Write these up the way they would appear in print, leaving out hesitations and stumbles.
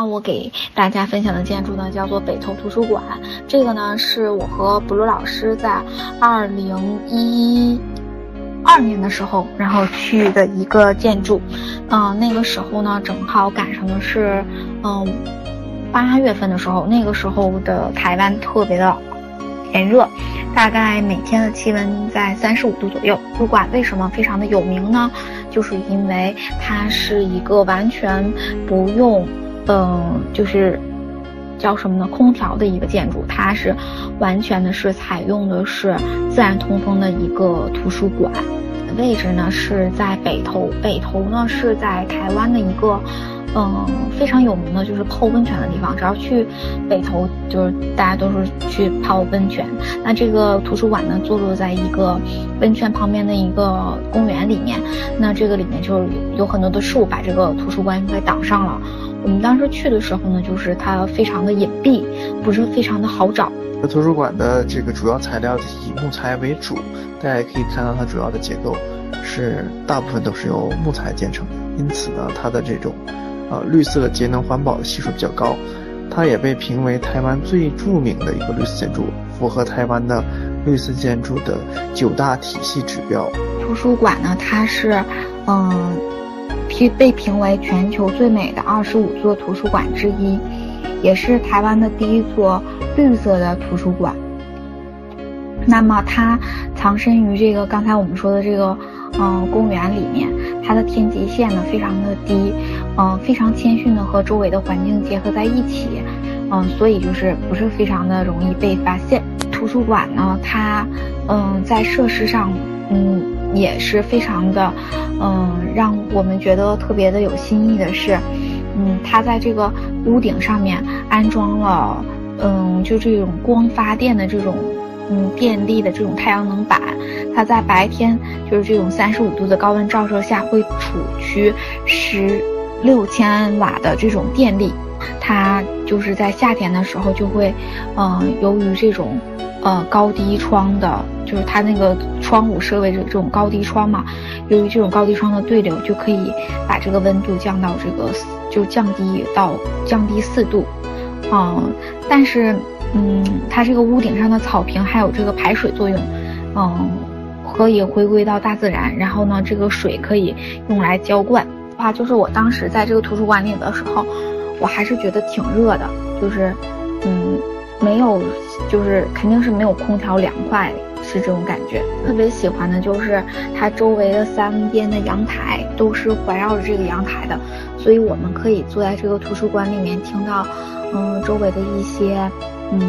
上午给大家分享的建筑呢，叫做北投图书馆。这个呢，是我和布鲁老师在2012年的时候，然后去的一个建筑。那个时候呢，正好赶上的是8月份的时候，那个时候的台湾特别的炎热，大概每天的气温在35度左右。图书馆为什么非常的有名呢？就是因为它是一个完全不用，就是叫什么呢？空调的一个建筑，它是完全的是采用的是自然通风的一个图书馆。位置呢是在北投，北投呢是在台湾的一个。非常有名的就是泡温泉的地方，只要去北投，就是大家都是去泡温泉。那这个图书馆呢，坐落在一个温泉旁边的一个公园里面。那这个里面就是有很多的树把这个图书馆给挡上了。我们当时去的时候呢，就是它非常的隐蔽，不是非常的好找。图书馆的这个主要材料以木材为主，大家也可以看到它主要的结构是大部分都是由木材建成的，因此呢，它的这种绿色节能环保的系数比较高，它也被评为台湾最著名的一个绿色建筑，符合台湾的绿色建筑的9大体系指标。图书馆呢，它是被评为全球最美的25座图书馆之一，也是台湾的第一座绿色的图书馆。那么它藏身于这个刚才我们说的这个公园里面，它的天际线呢非常的低，非常谦逊的和周围的环境结合在一起，所以就是不是非常的容易被发现。图书馆呢，它在设施上也是非常的让我们觉得特别的有新意的是，它在这个屋顶上面安装了就这种光发电的这种电力的这种太阳能板，它在白天就是这种35度的高温照射下会储蓄16,000瓦的这种电力。它就是在夏天的时候就会，由于这种高低窗的，就是它那个窗户设为这种高低窗嘛，由于这种高低窗的对流，就可以把这个温度降到这个就降低4度，但是。它这个屋顶上的草坪还有这个排水作用，可以回归到大自然。然后呢，这个水可以用来浇灌。哇，就是我当时在这个图书馆里的时候，我还是觉得挺热的，就是没有，就是肯定是没有空调凉快，是这种感觉。特别喜欢的就是它周围的3边的阳台都是环绕着这个阳台的，所以我们可以坐在这个图书馆里面听到，周围的一些。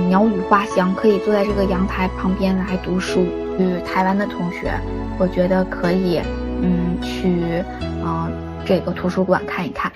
鸟语花香，可以坐在这个阳台旁边来读书。去台湾的同学，我觉得可以去这个图书馆看一看。